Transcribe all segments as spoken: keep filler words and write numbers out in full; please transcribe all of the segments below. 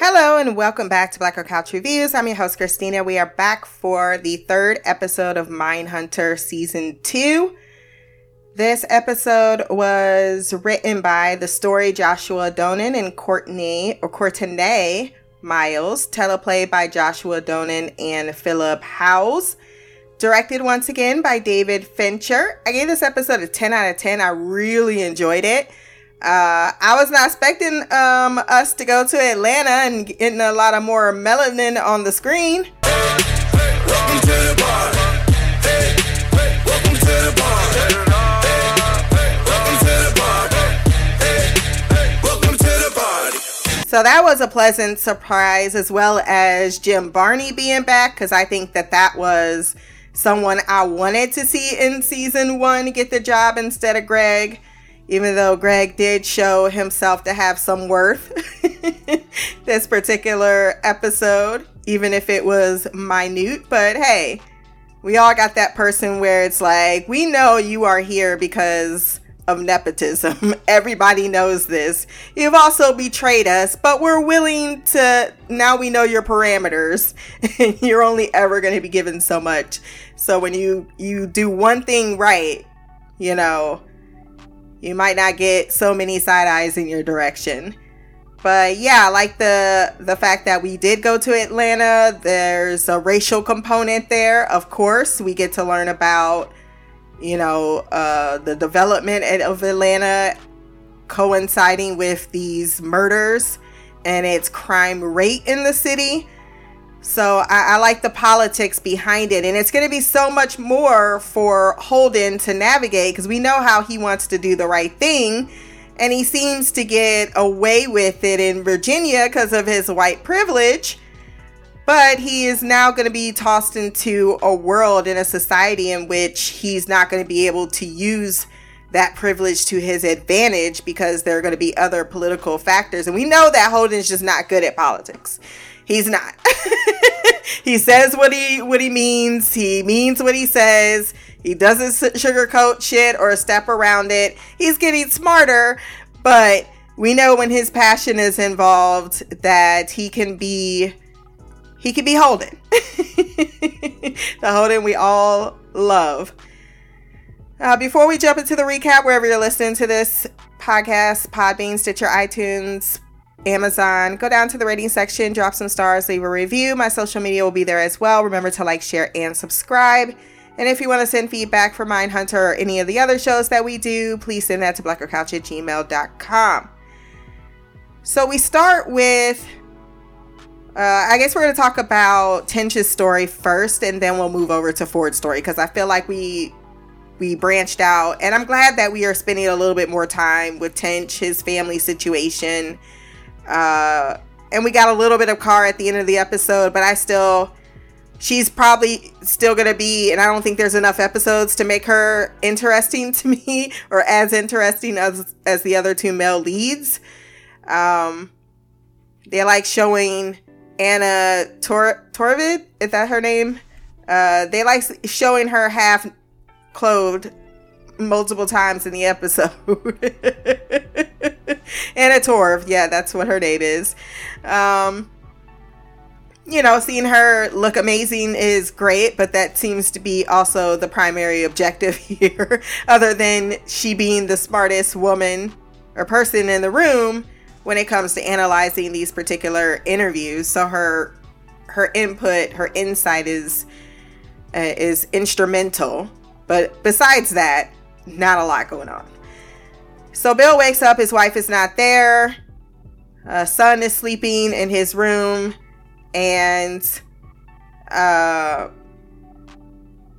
Hello and welcome back to Black Girl Couch Reviews. I'm your host, Christina. We are back for the third episode of Mindhunter Season two. This episode was written by the story Joshua Donen and Courtney or Courtney Miles, teleplay by Joshua Donen and Philip Howells, directed once again by David Fincher. I gave this episode a ten out of ten. I really enjoyed it. Uh, I was not expecting um, us to go to Atlanta and getting a lot of more melanin on the screen. Hey, hey, welcome to the bar. Hey, hey, welcome to the bar. Hey, hey, welcome to the bar. Hey, hey, welcome to the party. So that was a pleasant surprise, as well as Jim Barney being back, because I think that that was someone I wanted to see in season one get the job instead of Greg. Even though Greg did show himself to have some worth this particular episode, even if it was minute. But hey, we all got that person where it's like, we know you are here because of nepotism. Everybody knows this. You've also betrayed us, but we're willing to, now we know your parameters. You're only ever going to be given so much. So when you, you do one thing right, you know, you might not get so many side eyes in your direction. But yeah, I like the the fact that we did go to Atlanta. There's a racial component there. Of course, we get to learn about, you know, uh, the development of Atlanta coinciding with these murders and its crime rate in the city. So I, I like the politics behind it, and it's going to be so much more for Holden to navigate, because we know how he wants to do the right thing, and he seems to get away with it in Virginia because of his white privilege, but he is now going to be tossed into a world in a society in which he's not going to be able to use that privilege to his advantage, because there are going to be other political factors, and we know that Holden's just not good at politics. He's not. He says what he what he means. He means what he says. He doesn't sugarcoat shit or step around it. He's getting smarter, but we know when his passion is involved that he can be he can be Holden. The Holden we all love. Uh, before we jump into the recap, wherever you're listening to this podcast, Podbean, Stitcher, iTunes, Amazon, go down to the rating section, drop some stars, leave a review. My social media will be there as well. Remember to like, share, and subscribe. And if you want to send feedback for Mindhunter or any of the other shows that we do, please send that to black girl couch at gmail dot com. So we start with, uh, I guess we're going to talk about Tench's story first, and then we'll move over to Ford's story, because I feel like we we branched out. And I'm glad that we are spending a little bit more time with Tench, his family situation. Uh, and we got a little bit of Car at the end of the episode, but I still, she's probably still going to be, and I don't think there's enough episodes to make her interesting to me, or as interesting as, as the other two male leads. Um, they like showing Anna Tor- Torvid, is that her name? Uh, they like showing her half clothed multiple times in the episode. Anna Torv, yeah, that's what her name is. Um, you know, seeing her look amazing is great, but that seems to be also the primary objective here. Other than she being the smartest woman or person in the room when it comes to analyzing these particular interviews, so her her input, her insight is uh, is instrumental. But besides that, not a lot going on. So Bill wakes up, his wife is not there, uh, son is sleeping in his room, and, uh,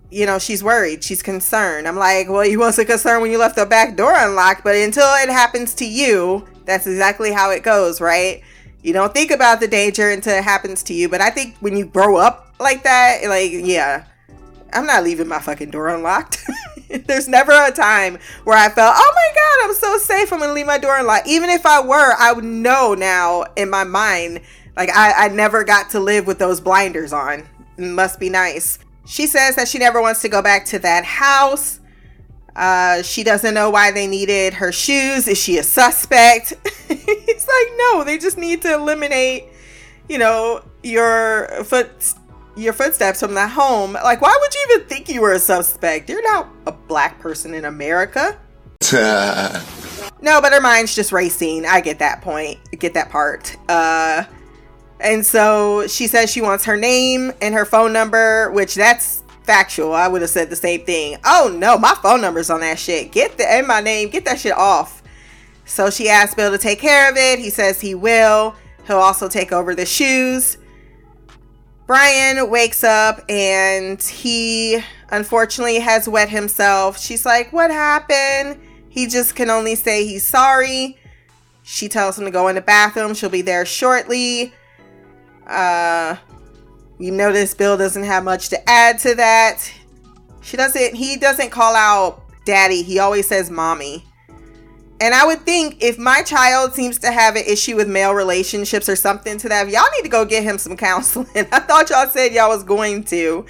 you know, she's worried, she's concerned. I'm like, well, you wasn't concerned when you left the back door unlocked, but until it happens to you, that's exactly how it goes, right? You don't think about the danger until it happens to you, but I think when you grow up like that, like, yeah, I'm not leaving my fucking door unlocked. There's never a time where I felt, oh my God, I'm so safe, I'm gonna leave my door unlocked. Even if I were, I would know now in my mind, like I, I never got to live with those blinders on. It must be nice. She says that she never wants to go back to that house. Uh, she doesn't know why they needed her shoes. Is she a suspect? It's like, no, they just need to eliminate you know, your foot, your footsteps from the home. Like, why would you even think you were a suspect? You're not a black person in America. No, but her mind's just racing. I get that point. Get that part. Uh, and so she says she wants her name and her phone number, which that's factual. I would have said the same thing. Oh no, my phone number's on that shit. Get the and my name. Get that shit off. So she asks Bill to take care of it. He says he will. He'll also take over the shoes. Brian wakes up and he unfortunately has wet himself. She's like, what happened? He just can only say he's sorry. She tells him to go in the bathroom. She'll be there shortly. Uh, you notice Bill doesn't have much to add to that. She doesn't, he doesn't call out daddy. He always says mommy. And I would think if my child seems to have an issue with male relationships or something to that, y'all need to go get him some counseling. I thought y'all said y'all was going to.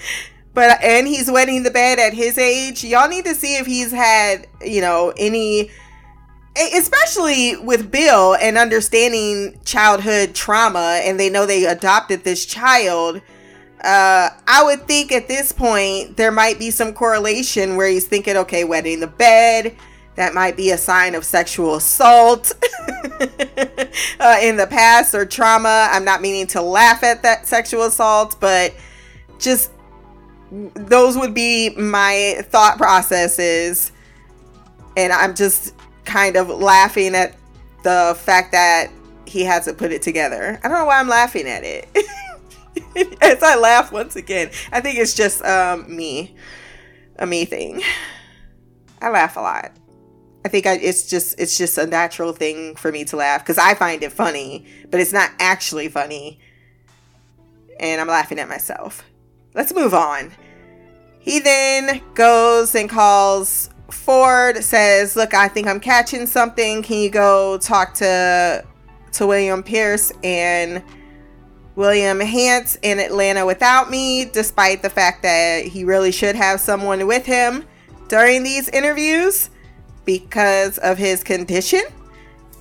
But, and he's wetting the bed at his age. Y'all need to see if he's had, you know, any, especially with Bill and understanding childhood trauma, and they know they adopted this child. Uh, I would think at this point, there might be some correlation where he's thinking, okay, wetting the bed, that might be a sign of sexual assault uh, in the past or trauma. I'm not meaning to laugh at that sexual assault, but just those would be my thought processes. And I'm just kind of laughing at the fact that he hasn't put it together. I don't know why I'm laughing at it. As I laugh once again, I think it's just um, me, a me thing. I laugh a lot. I think I, it's just it's just a natural thing for me to laugh because I find it funny, but it's not actually funny. And I'm laughing at myself. Let's move on. He then goes and calls Ford, says, look, I think I'm catching something. Can you go talk to, to William Pierce and William Hance in Atlanta without me, despite the fact that he really should have someone with him during these interviews because of his condition.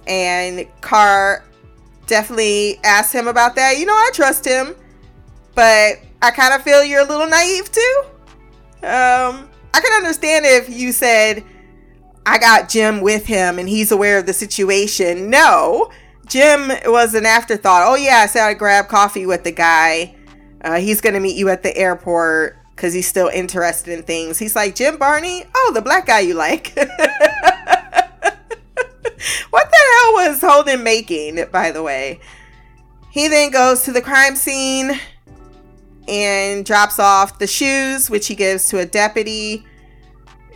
And Carr definitely asked him about that. You know, I trust him, but I kind of feel you're a little naive too. Um, I can understand if you said, I got Jim with him and he's aware of the situation. No, Jim was an afterthought. Oh yeah, I said I grabbed coffee with the guy. Uh, he's going to meet you at the airport because he's still interested in things. He's like, Jim Barney? Oh, the black guy you like. What the hell was Holden making, by the way? He then goes to the crime scene and drops off the shoes, which he gives to a deputy.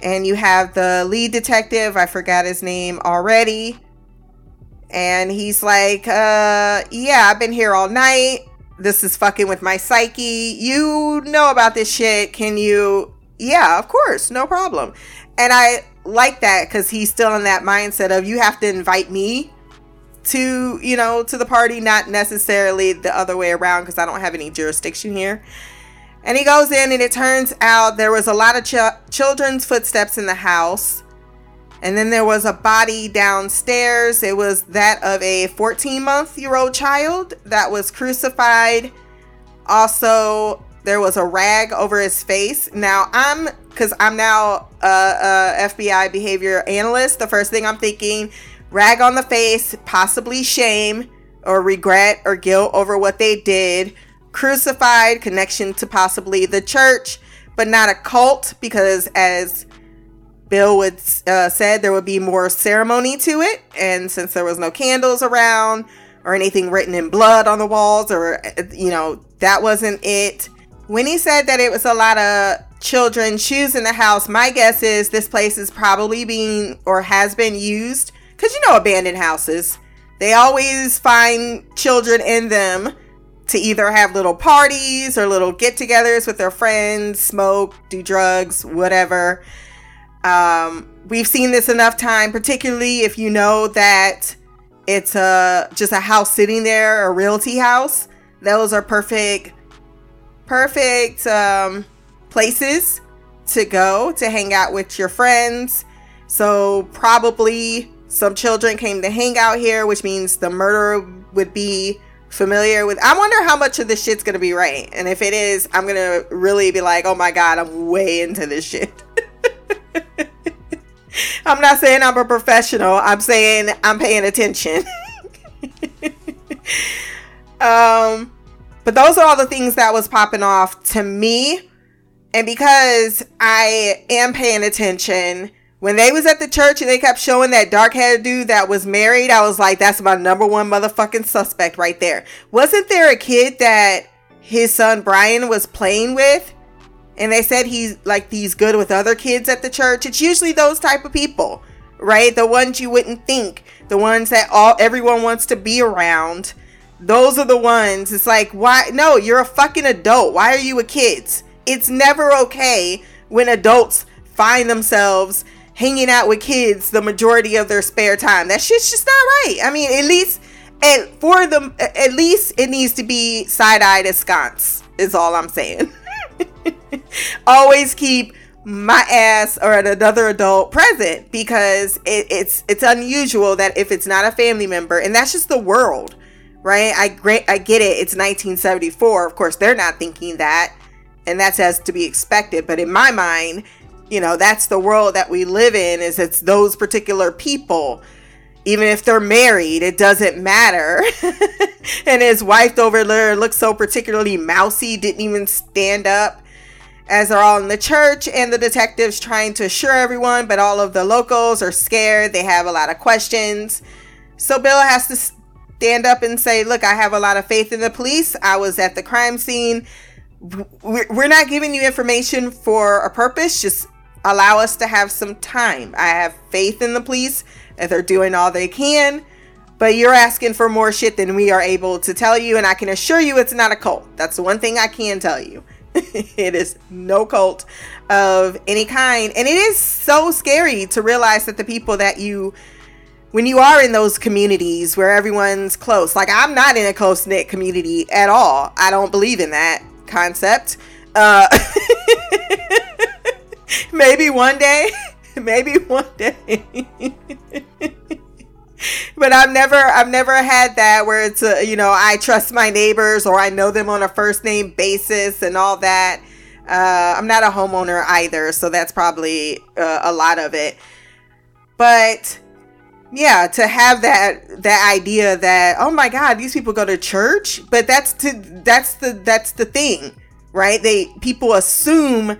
And you have the lead detective, I forgot his name already, and he's like, uh yeah I've been here all night, this is fucking with my psyche, you know about this shit, can you? Yeah, of course, no problem. And I like that because he's still in that mindset of, you have to invite me to, you know, to the party, not necessarily the other way around, because I don't have any jurisdiction here. And he goes in, and it turns out there was a lot of ch- children's footsteps in the house, and then there was a body downstairs. It was that of a fourteen month year old child that was crucified. Also, there was a rag over his face. Now, I'm because I'm now a, a F B I behavior analyst, the first thing I'm thinking, rag on the face, possibly shame or regret or guilt over what they did. Crucified, connection to possibly the church, but not a cult, because as Bill would uh, said, there would be more ceremony to it. And since there was no candles around or anything written in blood on the walls, or, you know, that wasn't it. When he said that it was a lot of children's shoes in the house, my guess is this place is probably being or has been used. Because, you know, abandoned houses, they always find children in them to either have little parties or little get-togethers with their friends, smoke, do drugs, whatever. Um, we've seen this enough time, particularly if you know that it's a, just a house sitting there, a realty house. Those are perfect, perfect um, places to go to hang out with your friends. So probably some children came to hang out here, which means the murderer would be familiar with. I wonder how much of this shit's gonna be right, and if it is, I'm gonna really be like, oh my god, I'm way into this shit. I'm not saying I'm a professional, I'm saying I'm paying attention. um but those are all the things that was popping off to me, and because I am paying attention, when they was at the church and they kept showing that dark-haired dude that was married, I was like, that's my number one motherfucking suspect right there. Wasn't there a kid that his son Brian was playing with? And they said he's like, he's good with other kids at the church. It's usually those type of people, right? The ones you wouldn't think, the ones that all everyone wants to be around. Those are the ones. It's like, why? No, you're a fucking adult. Why are you with kids? It's never okay when adults find themselves hanging out with kids the majority of their spare time. That shit's just not right. I mean, at least and for them, at least it needs to be side-eyed ensconce is all I'm saying. Always keep my ass or another adult present, because it, it's it's unusual that if it's not a family member, and that's just the world, right? I great I get it. It's nineteen seventy-four. Of course, they're not thinking that, and that's as to be expected. But in my mind, you know, that's the world that we live in, is it's those particular people. Even if they're married, it doesn't matter. And his wife over there looks so particularly mousy, didn't even stand up, as they're all in the church and the detectives trying to assure everyone. But all of the locals are scared. They have a lot of questions. So Bill has to stand up and say, look, I have a lot of faith in the police. I was at the crime scene. We're not giving you information for a purpose. Just allow us to have some time. I have faith in the police that they're doing all they can, but you're asking for more shit than we are able to tell you. And I can assure you it's not a cult. That's the one thing I can tell you. It is no cult of any kind. And it is so scary to realize that the people that you, when you are in those communities where everyone's close, like I'm not in a close-knit community at all. I don't believe in that concept. Uh, maybe one day, maybe one day, but I've never, I've never had that where it's a, you know, I trust my neighbors or I know them on a first name basis and all that. Uh, I'm not a homeowner either. So that's probably uh, a lot of it, but yeah, to have that, that idea that, oh my God, these people go to church, but that's to, that's the, that's the thing, right? They, people assume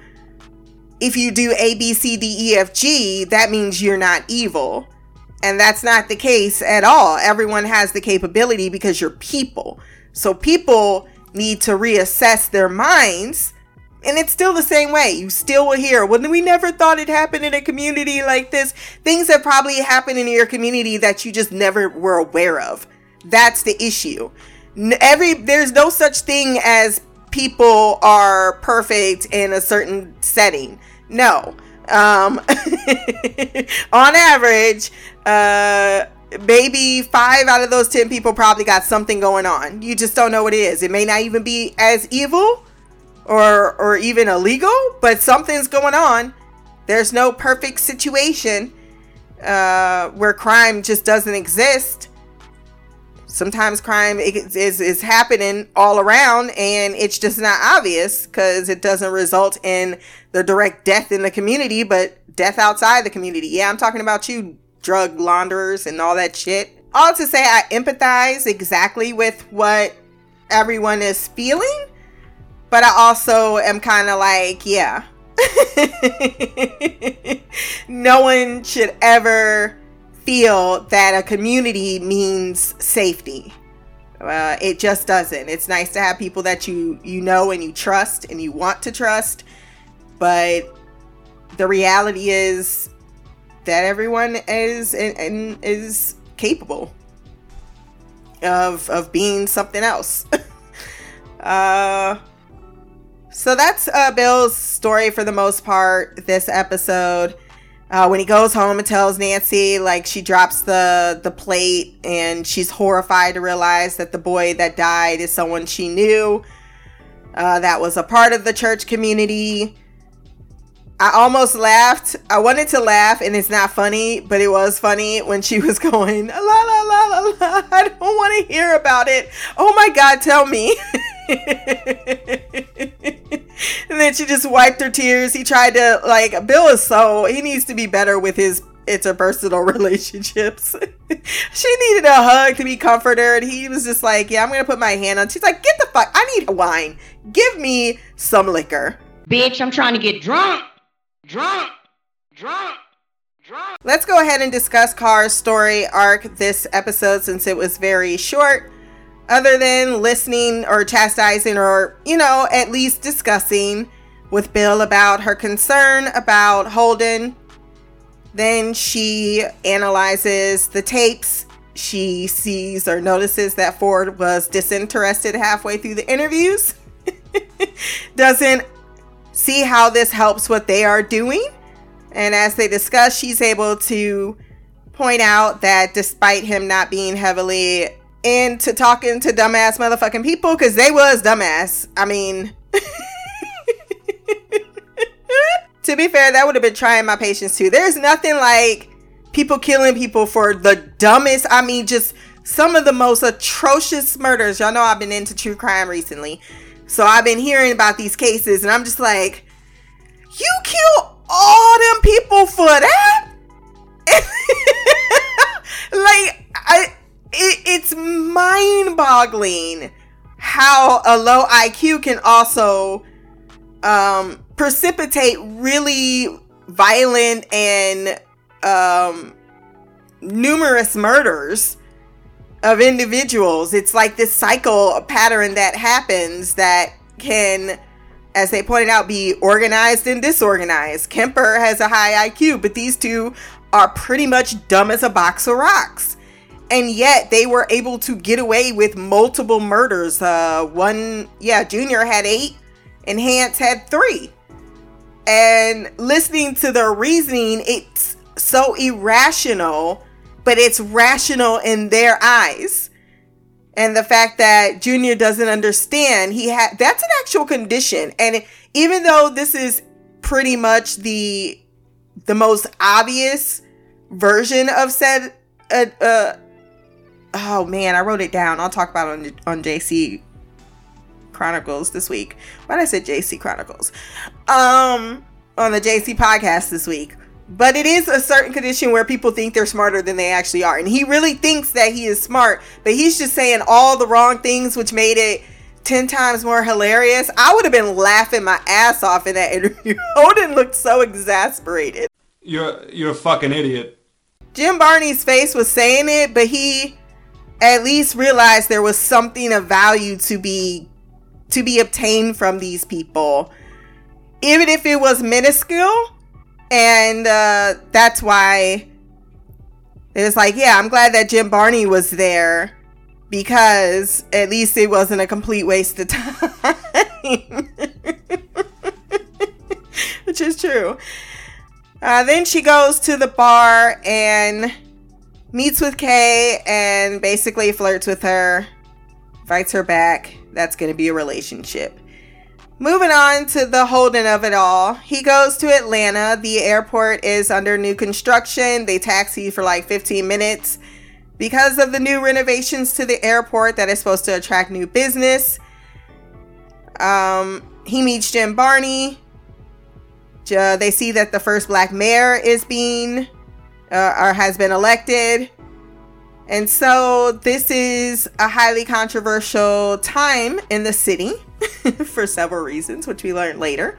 if you do A, B, C, D, E, F, G, that means you're not evil. And that's not the case at all. Everyone has the capability because you're people. So people need to reassess their minds. And it's still the same way. You still will hear, well, we never thought it happened in a community like this. Things that probably happen in your community that you just never were aware of. That's the issue. Every, there's no such thing as people are perfect in a certain setting. No. Um, on average, uh, maybe five out of those ten people probably got something going on. You just don't know what it is. It may not even be as evil or, or even illegal, but something's going on. There's no perfect situation, uh, where crime just doesn't exist. Sometimes crime is, is, is happening all around and it's just not obvious because it doesn't result in the direct death in the community, but death outside the community. Yeah, I'm talking about you drug launderers and all that shit. All to say I empathize exactly with what everyone is feeling, but I also am kind of like, yeah. No one should ever feel that a community means safety. Uh, it just doesn't. It's nice to have people that you you know and you trust and you want to trust, but the reality is that everyone is and, and is capable of of being something else. uh so that's uh Bill's story for the most part this episode. Uh, when he goes home and tells Nancy, like, she drops the, the plate and she's horrified to realize that the boy that died is someone she knew, uh, that was a part of the church community. I almost laughed. I wanted to laugh, and it's not funny, but it was funny when she was going, la, la, la, la, la. I don't want to hear about it. Oh my God, tell me. And then she just wiped her tears. He tried to, like, Bill is so, he needs to be better with his interpersonal relationships. She needed a hug to be comforted. He was just like, yeah, I'm going to put my hand on. She's like, get the fuck, I need wine. Give me some liquor. Bitch, I'm trying to get drunk. Drunk, drunk, drunk. Let's go ahead and discuss Carr's story arc this episode, since it was very short. Other than listening or chastising or, you know, at least discussing with Bill about her concern about Holden, then she analyzes the tapes. She sees or notices that Ford was disinterested halfway through the interviews. Doesn't see how this helps what they are doing. And as they discuss, she's able to point out that despite him not being heavily into talking to dumbass motherfucking people, because they was dumbass. I mean, to be fair, that would have been trying my patience too. There's nothing like people killing people for the dumbest, I mean, just some of the most atrocious murders. Y'all know I've been into true crime recently. So I've been hearing about these cases, and I'm just like, you kill all them people for that? Like, I, it, it's mind-boggling how a low I Q can also um, precipitate really violent and um, numerous murders of individuals. It's like this cycle, a pattern that happens that can, as they pointed out, be organized and disorganized. Kemper has a high I Q, but these two are pretty much dumb as a box of rocks. And yet they were able to get away with multiple murders. Uh, one, yeah, Junior had eight and Hance had three. And listening to their reasoning, it's so irrational, but it's rational in their eyes. And the fact that Junior doesn't understand, he had, that's an actual condition. And it, even though this is pretty much the, the most obvious version of said, uh, uh, oh man, I wrote it down. I'll talk about it on, on J C Chronicles this week. Why did I say J C Chronicles? Um, on the J C podcast this week. But it is a certain condition where people think they're smarter than they actually are. And he really thinks that he is smart, but he's just saying all the wrong things, which made it ten times more hilarious. I would have been laughing my ass off in that interview. Holden looked so exasperated. You're, you're a fucking idiot. Jim Barney's face was saying it, but he at least realized there was something of value to be, to be obtained from these people. Even if it was minuscule. And uh, that's why it was like, yeah, I'm glad that Jim Barney was there, because at least it wasn't a complete waste of time, which is true. Uh, then she goes to the bar and meets with Kay and basically flirts with her, invites her back. That's going to be a relationship. Moving on to the Holden of it all. He goes to Atlanta. The airport is under new construction. They taxi for like fifteen minutes because of the new renovations to the airport that is supposed to attract new business. Um, he meets Jim Barney. Uh, they see that the first black mayor is being uh, or has been elected. And so this is a highly controversial time in the city for several reasons, which we learned later.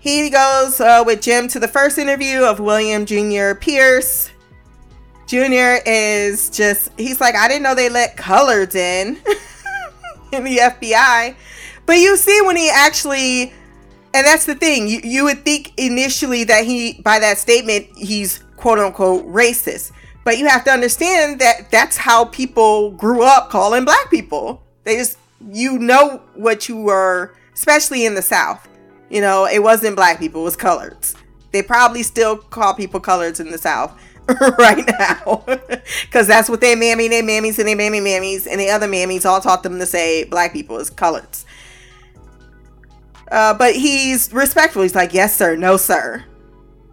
He goes uh, with Jim to the first interview of William Junior Pierce. Junior is just, he's like, I didn't know they let coloreds in in the F B I. But you see when he actually, and that's the thing, you, you would think initially that he, by that statement, he's quote unquote racist. But you have to understand that that's how people grew up calling black people. They just, you know what you were, especially in the South. You know, it wasn't black people, it was coloreds. They probably still call people coloreds in the South right now. Because that's what they mammy, they mammies, and they mammy mammies, and the other mammies all taught them to say black people is coloreds. Uh, but he's respectful. He's like, yes, sir. No, sir.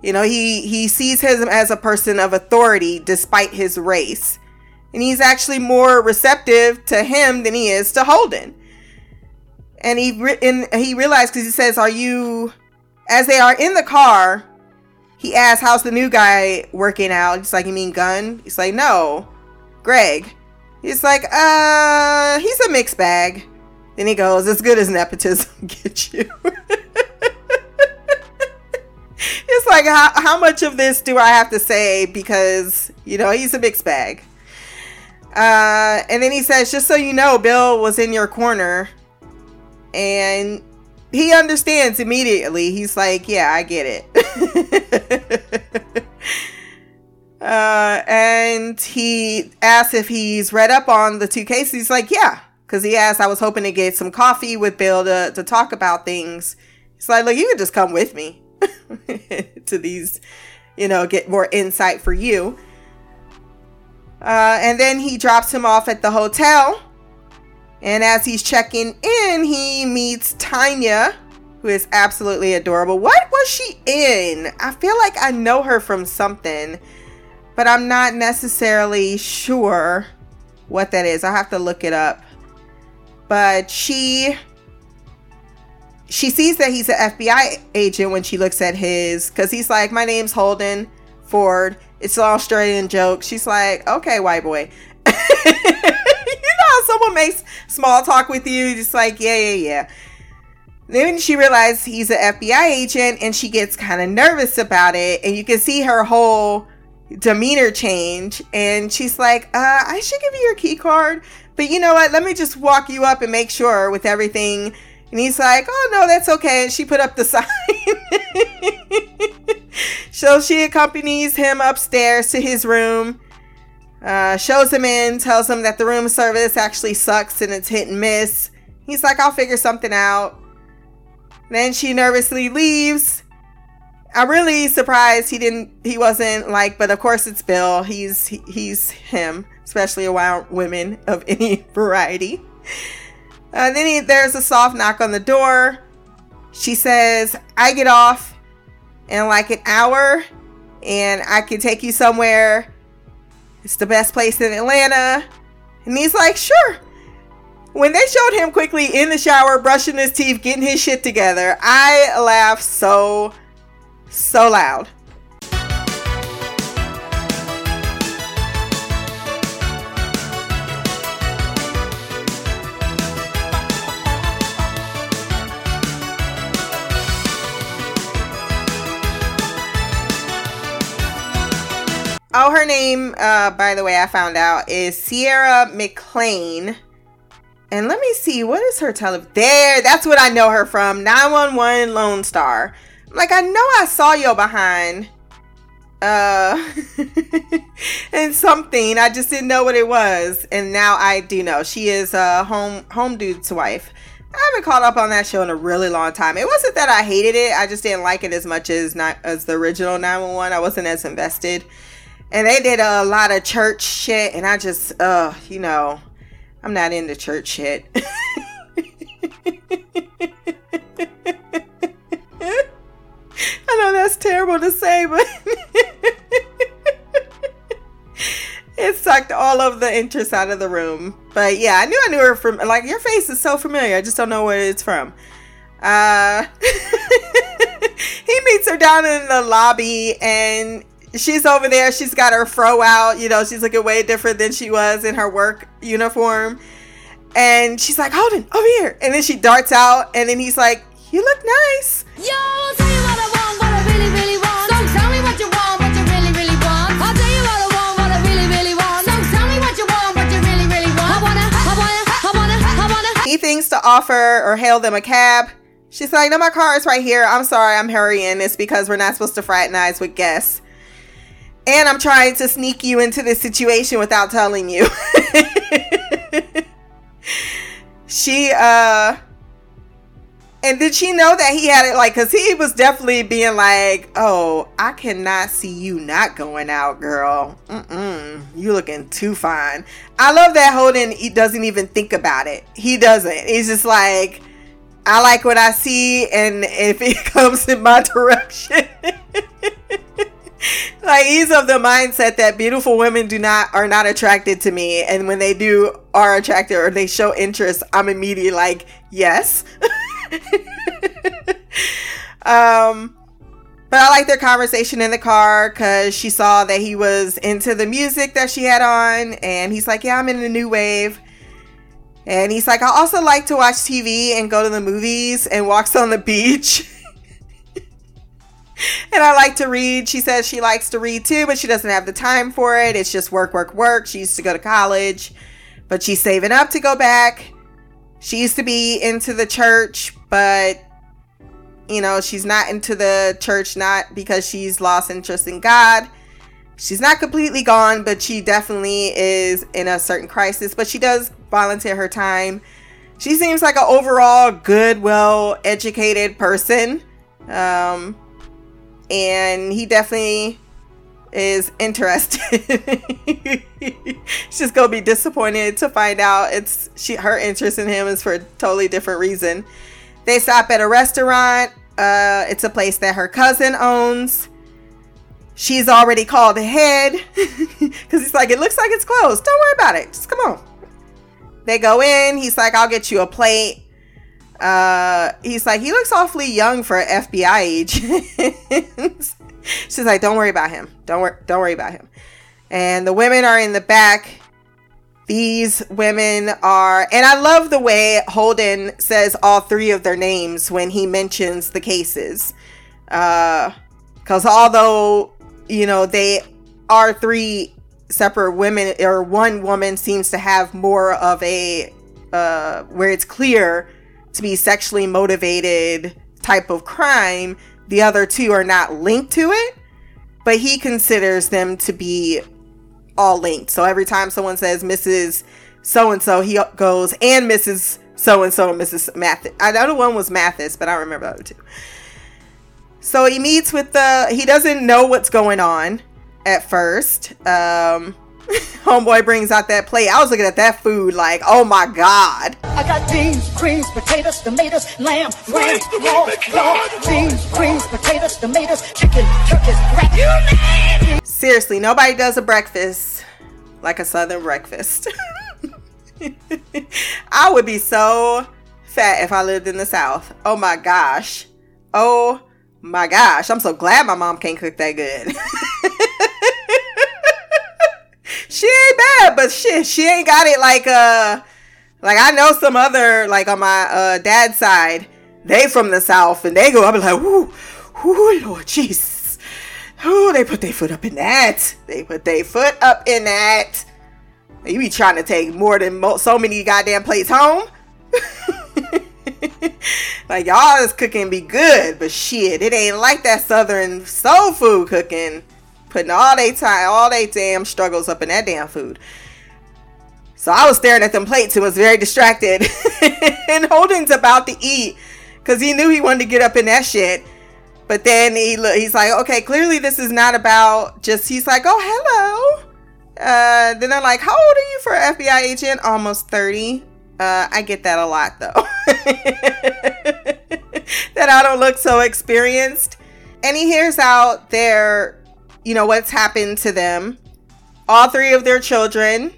You know, he, he sees him as a person of authority despite his race. And he's actually more receptive to him than he is to Holden. And he, re- and he realized, because he says, are you, as they are in the car, he asks, how's the new guy working out? He's like, you mean Gunn? He's like, no, Greg. He's like, uh, he's a mixed bag. Then he goes, as good as nepotism gets you. It's like, how, how much of this do I have to say? Because, you know, he's a mixed bag. Uh, and then he says, just so you know, Bill was in your corner. And he understands immediately. He's like, yeah, I get it. uh, and he asks if he's read up on the two cases. He's like, yeah. Because he asked, I was hoping to get some coffee with Bill to, to talk about things. He's like, look, you can just come with me. To these, you know, get more insight for you. Uh, and then he drops him off at the hotel. And as he's checking in, he meets Tanya, who is absolutely adorable. What was she in? I feel like I know her from something, but I'm not necessarily sure what that is. I'll have to look it up. But she... She sees that he's an F B I agent when she looks at his, because he's like, my name's Holden Ford. It's an Australian joke. She's like, okay, white boy. You know how someone makes small talk with you, just like, yeah, yeah, yeah. Then she realizes he's an F B I agent, and she gets kind of nervous about it. And you can see her whole demeanor change. And she's like, uh, I should give you your key card. But you know what? Let me just walk you up and make sure with everything. And he's like, oh, no, that's okay. And she put up the sign. So she accompanies him upstairs to his room, uh, shows him in, tells him that the room service actually sucks and it's hit and miss. He's like, I'll figure something out. And then she nervously leaves. I'm really surprised he didn't, he wasn't like, but of course it's Bill. He's, he, he's him, especially around women of any variety. And then he, there's a soft knock on the door. She says, I get off in like an hour and I can take you somewhere. It's the best place in Atlanta. And he's like, sure. When they showed him quickly in the shower, brushing his teeth, getting his shit together, I laughed so, so loud. Oh, her name, uh, by the way, I found out, is Sierra McClain. And let me see, what is her television? There, that's what I know her from, nine one one Lone Star. Like, I know I saw your behind. Uh, and something, I just didn't know what it was. And now I do know. She is a home, home dude's wife. I haven't caught up on that show in a really long time. It wasn't that I hated it. I just didn't like it as much as not as the original nine one one. I wasn't as invested. And they did a lot of church shit. And I just, uh, you know, I'm not into church shit. I know that's terrible to say, but it sucked all of the interest out of the room. But yeah, I knew I knew her from, like, your face is so familiar. I just don't know where it's from. Uh, he meets her down in the lobby and she's over there. She's got her fro out. You know, she's looking way different than she was in her work uniform. And she's like, Holden, over here. And then she darts out. And then he's like, you look nice. Yo, I'll tell you what I want, what I really, really want. So tell me what you want, what you really, really want. I'll tell you what I want, what I really, really want. So tell me what you want, what you really, really want. I wanna, I wanna, I wanna, I wanna. He thinks to offer or hail them a cab. She's like, no, my car is right here. I'm sorry, I'm hurrying. It's because we're not supposed to fraternize with guests. And I'm trying to sneak you into this situation without telling you. She, uh, and did she know that he had it? Like, cause he was definitely being like, oh, I cannot see you not going out, girl. Mm-mm. You looking too fine. I love that Holden, he doesn't even think about it. He doesn't. He's just like, I like what I see, and if it comes in my direction. Like, he's of the mindset that beautiful women do not are not attracted to me, and when they do are attracted or they show interest, I'm immediately like, yes. um But I like their conversation in the car, because she saw that he was into the music that she had on, and he's like, yeah, I'm in the new wave. And he's like, I also like to watch T V and go to the movies, and walks on the beach. And I like to read. She says she likes to read too, but she doesn't have the time for it. It's just work, work, work. She used to go to college, but she's saving up to go back. She used to be into the church, but you know, she's not into the church, not because she's lost interest in God. She's not completely gone, but she definitely is in a certain crisis. But she does volunteer her time. She seems like an overall good, well-educated person. Um, and he definitely is interested. She's going to be disappointed to find out it's she her interest in him is for a totally different reason. They stop at a restaurant. Uh, it's a place that her cousin owns. She's already called ahead because he's like, it looks like it's closed. Don't worry about it. Just come on. They go in. He's like, I'll get you a plate. Uh, he's like, he looks awfully young for an F B I agent. She's like, don't worry about him. Don't worry. Don't worry about him. And the women are in the back. These women are, and I love the way Holden says all three of their names when he mentions the cases. Uh, because although, you know, they are three separate women, or one woman seems to have more of a, uh, where it's clear to be sexually motivated type of crime. The other two are not linked to it, but he considers them to be all linked. So every time someone says Missus so-and-so, he goes, and Missus so-and-so and Missus Mathis. I know the one was Mathis, but I remember the other two. So he meets with the, he doesn't know what's going on at first. Um, homeboy brings out that plate. I was looking at that food like, oh my God. I got beans, creams, potatoes, tomatoes, lamb, rams, raw, raw, beans, creams, potatoes, tomatoes, chicken, turkeys, rat, you name it. Seriously, nobody does a breakfast like a Southern breakfast. I would be so fat if I lived in the South. Oh my gosh. Oh my gosh. I'm so glad my mom can't cook that good. She ain't bad, but shit, she ain't got it like, uh, like I know some other, like on my uh, dad's side, they from the South, and they go, I'll be like, whoo, whoo, Lord Jesus. Whoo, they put their foot up in that. They put their foot up in that. You be trying to take more than mo- so many goddamn plates home. Like, y'all, this cooking be good, but shit, it ain't like that Southern soul food cooking. Putting all they time, all they damn struggles up in that damn food. So I was staring at them plates and was very distracted. And Holden's about to eat because he knew he wanted to get up in that shit. But then he look, he's like, okay, clearly this is not about just. He's like, oh hello. Uh, then they're like, how old are you for an F B I agent? Almost thirty. Uh, I get that a lot though. That I don't look so experienced. And he hears out their. You know what's happened to them. All three of their children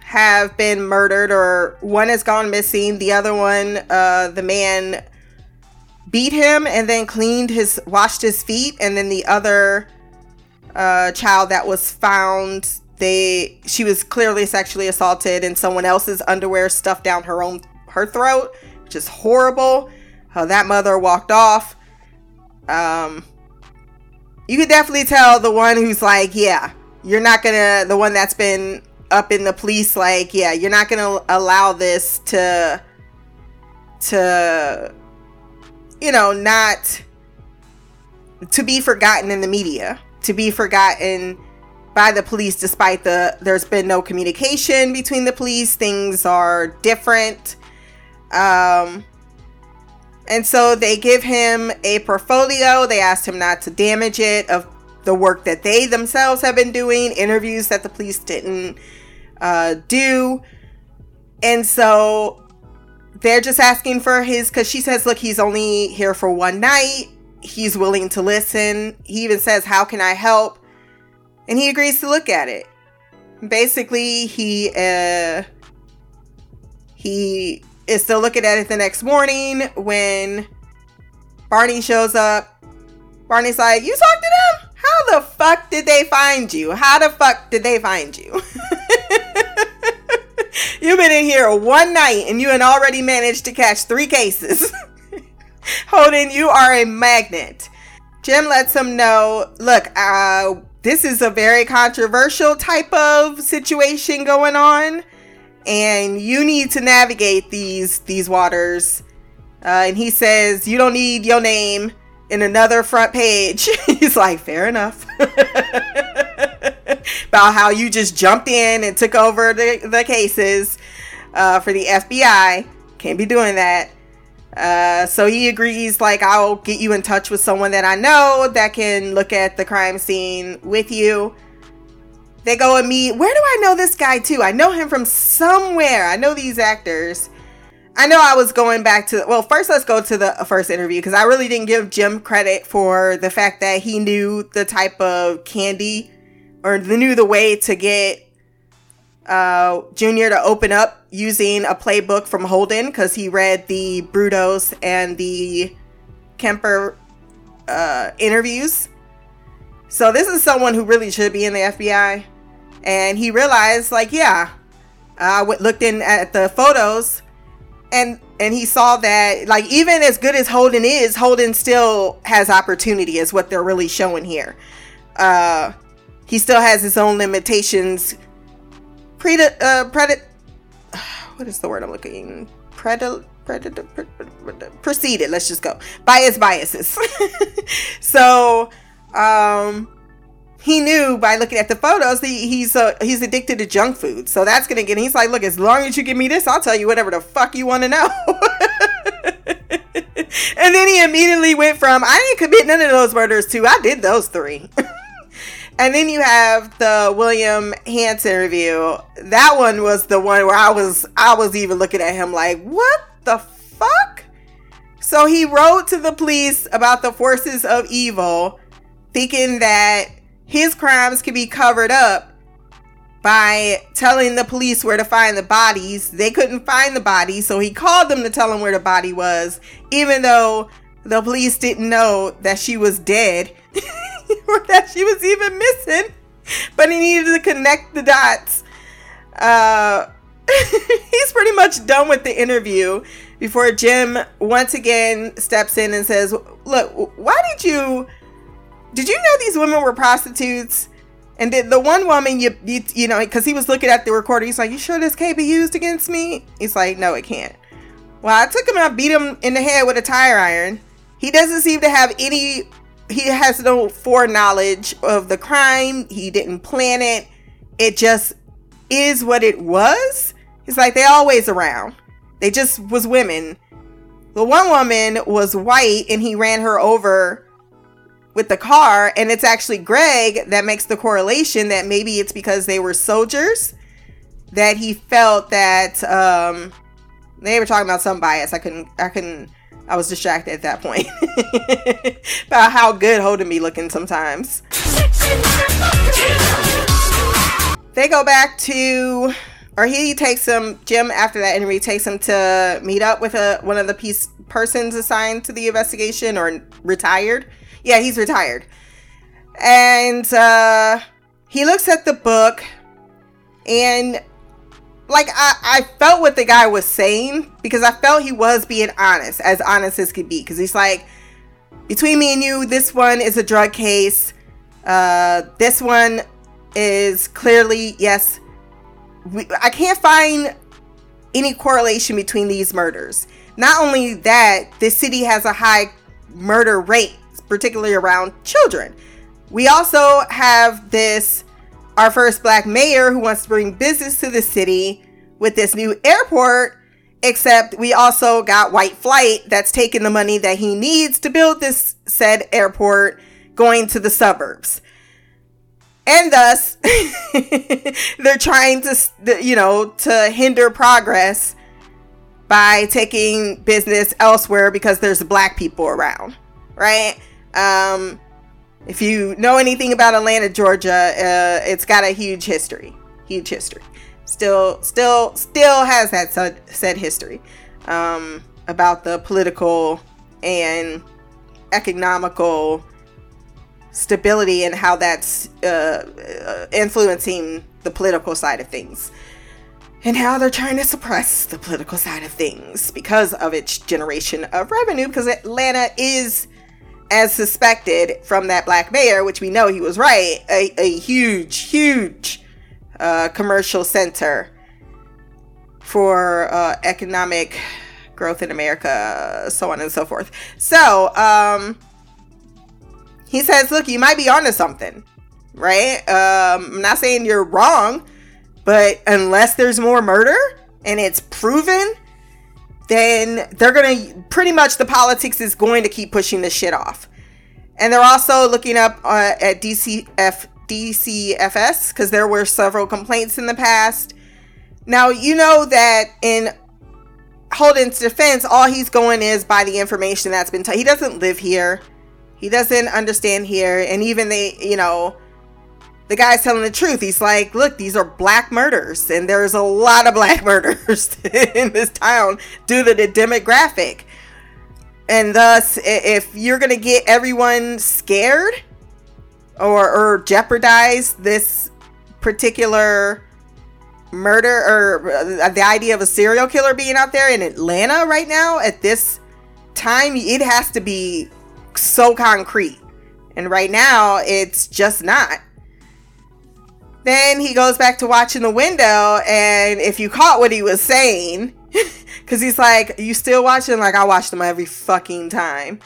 have been murdered, or one has gone missing. The other one, uh, the man beat him and then cleaned his, washed his feet. And then the other uh, child that was found, they, she was clearly sexually assaulted, and someone else's underwear stuffed down her own, her throat, which is horrible. How that mother walked off. Um, You could definitely tell the one who's like, yeah, you're not gonna, the one that's been up in the police, like, yeah, you're not gonna allow this to, to, you know, not, to be forgotten in the media, to be forgotten by the police, despite the, there's been no communication between the police, things are different, um... And so they give him a portfolio. They asked him not to damage it, of the work that they themselves have been doing, interviews that the police didn't uh, do. And so they're just asking for his, because she says, look, he's only here for one night. He's willing to listen. He even says, how can I help? And he agrees to look at it. Basically, he uh, he is still looking at it the next morning when Barney shows up. Barney's like, you talked to them? How the fuck did they find you? How the fuck did they find you? You've been in here one night and you had already managed to catch three cases. Holden, you are a magnet. Jim lets him know, look, uh, this is a very controversial type of situation going on, and you need to navigate these these waters. Uh, and he says, you don't need your name in another front page. He's like, fair enough. About how you just jumped in and took over the, the cases uh, for the F B I. Can't be doing that. Uh, so he agrees, like, I'll get you in touch with someone that I know that can look at the crime scene with you. They go and meet. Where do I know this guy too? I know him from somewhere. I know these actors. I know I was going back to, well, first let's go to the first interview, because I really didn't give Jim credit for the fact that he knew the type of candy, or knew the way to get uh, Junior to open up using a playbook from Holden, because he read the Brudos and the Kemper uh, interviews. So this is someone who really should be in the F B I. And he realized, like, yeah, I w- looked in at the photos. And and he saw that, like, even as good as Holden is, Holden still has opportunity, is what they're really showing here. Uh, he still has his own limitations. Pre- uh, pred- what is the word I'm looking? Pred- pred- pred- pred- preceded, let's just go. Bias biases. So, um, he knew by looking at the photos that he's uh, he's addicted to junk food. So that's going to get him. He's like, look, as long as you give me this, I'll tell you whatever the fuck you want to know. And then he immediately went from, I didn't commit none of those murders to, I did those three. And then you have the William Hance interview. That one was the one where I was, I was even looking at him like, what the fuck? So he wrote to the police about the forces of evil, thinking that his crimes could be covered up by telling the police where to find the bodies. They couldn't find the body, so he called them to tell him where the body was, even though the police didn't know that she was dead or that she was even missing. But he needed to connect the dots. Uh, he's pretty much done with the interview before Jim once again steps in and says, look, why did you... Did you know these women were prostitutes? And did the one woman, you you, you know, because he was looking at the recorder, he's like, you sure this can't be used against me? He's like, no, it can't. Well, I took him and I beat him in the head with a tire iron. He doesn't seem to have any, he has no foreknowledge of the crime. He didn't plan it. It just is what it was. He's like, they're always around. They just was women. The one woman was white and he ran her over with the car, and it's actually Greg that makes the correlation that maybe it's because they were soldiers that he felt that um they were talking about some bias. I couldn't I couldn't I was distracted at that point about how good Holden be looking sometimes. They go back to, or he takes him, Jim after that interview takes him to meet up with a one of the piece persons assigned to the investigation or retired. Yeah, he's retired. And uh, he looks at the book and, like, I, I felt what the guy was saying, because I felt he was being honest, as honest as could be. Because he's like, between me and you, this one is a drug case. Uh, this one is clearly, yes, we, I can't find any correlation between these murders. Not only that, this city has a high murder rate, particularly around children. We also have this, our first black mayor who wants to bring business to the city with this new airport, except we also got white flight that's taking the money that he needs to build this said airport, going to the suburbs. And thus, they're trying to, you know, to hinder progress by taking business elsewhere because there's black people around, right? Um, if you know anything about Atlanta, Georgia, uh, it's got a huge history, huge history. Still, still, still has that said, said history um, about the political and economical stability and how that's uh, influencing the political side of things. And how they're trying to suppress the political side of things because of its generation of revenue. Because Atlanta is, as suspected from that black mayor, which we know he was right, a, a huge, huge uh, commercial center for uh, economic growth in America, so on and so forth. So um, he says, look, you might be onto something, right? Um, I'm not saying you're wrong. But unless there's more murder and it's proven, then they're going to pretty much the politics is going to keep pushing this shit off. And they're also looking up uh, at D C F, D C F S because there were several complaints in the past. Now, you know that in Holden's defense, all he's going is by the information that's been told. He doesn't live here. He doesn't understand here. And even they, you know, the guy's telling the truth. He's like, look, these are black murders. And there's a lot of black murders in this town due to the demographic. And thus, if you're going to get everyone scared or, or jeopardize this particular murder or the idea of a serial killer being out there in Atlanta right now at this time, it has to be so concrete. And right now, it's just not. Then he goes back to watching the window, and if you caught what he was saying, because he's like, you still watching? Like, I watch them every fucking time.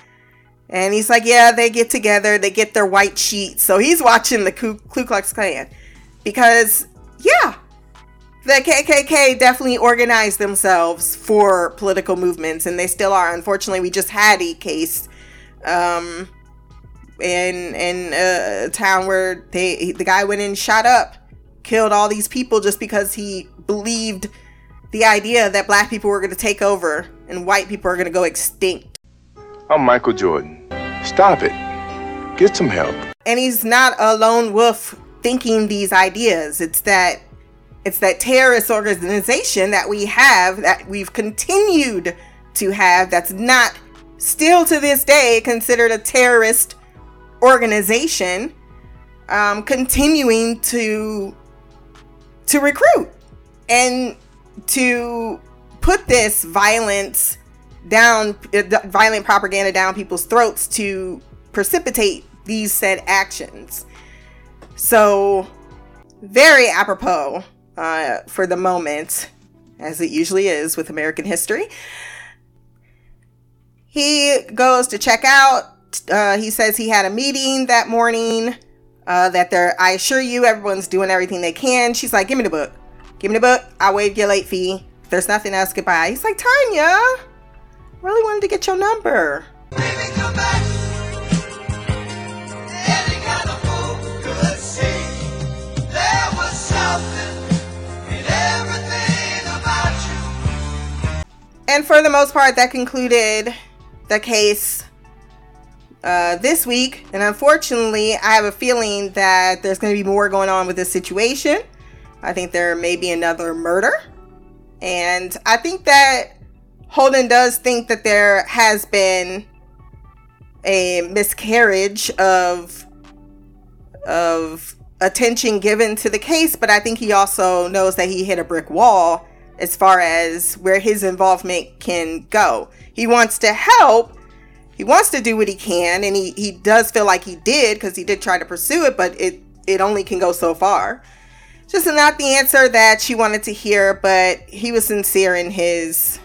And he's like, yeah, they get together, they get their white sheets. So he's watching the Ku, Ku Klux Klan because, yeah, the K K K definitely organized themselves for political movements, and they still are. Unfortunately, we just had a case um in in a town where they the guy went in and shot up, killed all these people just because he believed the idea that black people were going to take over and white people are going to go extinct. I'm Michael Jordan. Stop it. Get some help. And he's not a lone wolf thinking these ideas. It's that it's that terrorist organization that we have, that we've continued to have, that's not still to this day considered a terrorist organization, um, continuing to to recruit and to put this violence down, uh, violent propaganda down people's throats to precipitate these said actions. So very apropos uh, for the moment, as it usually is with American history. He goes to check out. Uh, he says he had a meeting that morning, uh, that they're, I assure you, everyone's doing everything they can. She's like, give me the book. Give me the book. I'll waive your late fee. If there's nothing else, goodbye. He's like, Tanya, really wanted to get your number. Baby, come back. Any kind of fool could see there was something in everything about you. And for the most part, that concluded the case. Uh, this week, and unfortunately, I have a feeling that there's going to be more going on with this situation. I think there may be another murder, and I think that Holden does think that there has been a miscarriage of of attention given to the case, but I think he also knows that he hit a brick wall as far as where his involvement can go. He wants to help. He wants to do what he can, and he, he does feel like he did, because he did try to pursue it, but it, it only can go so far. Just not the answer that she wanted to hear, but he was sincere in his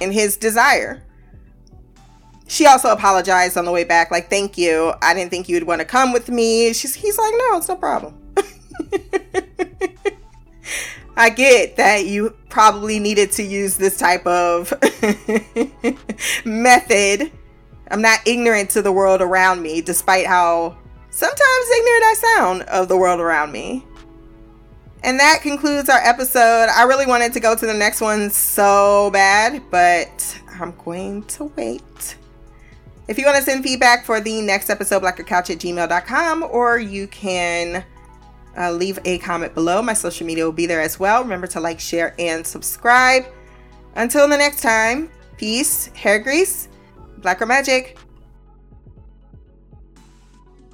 in his desire. She also apologized on the way back, like, thank you. I didn't think you would want to come with me. She's He's like, no, it's no problem. I get that you probably needed to use this type of method. I'm not ignorant to the world around me, despite how sometimes ignorant I sound of the world around me. And that concludes our episode. I really wanted to go to the next one so bad, but I'm going to wait. If you want to send feedback for the next episode, black girl couch at gmail dot com, or you can uh, leave a comment below. My social media will be there as well. Remember to like, share, and subscribe. Until the next time, peace, hair grease, black girl magic.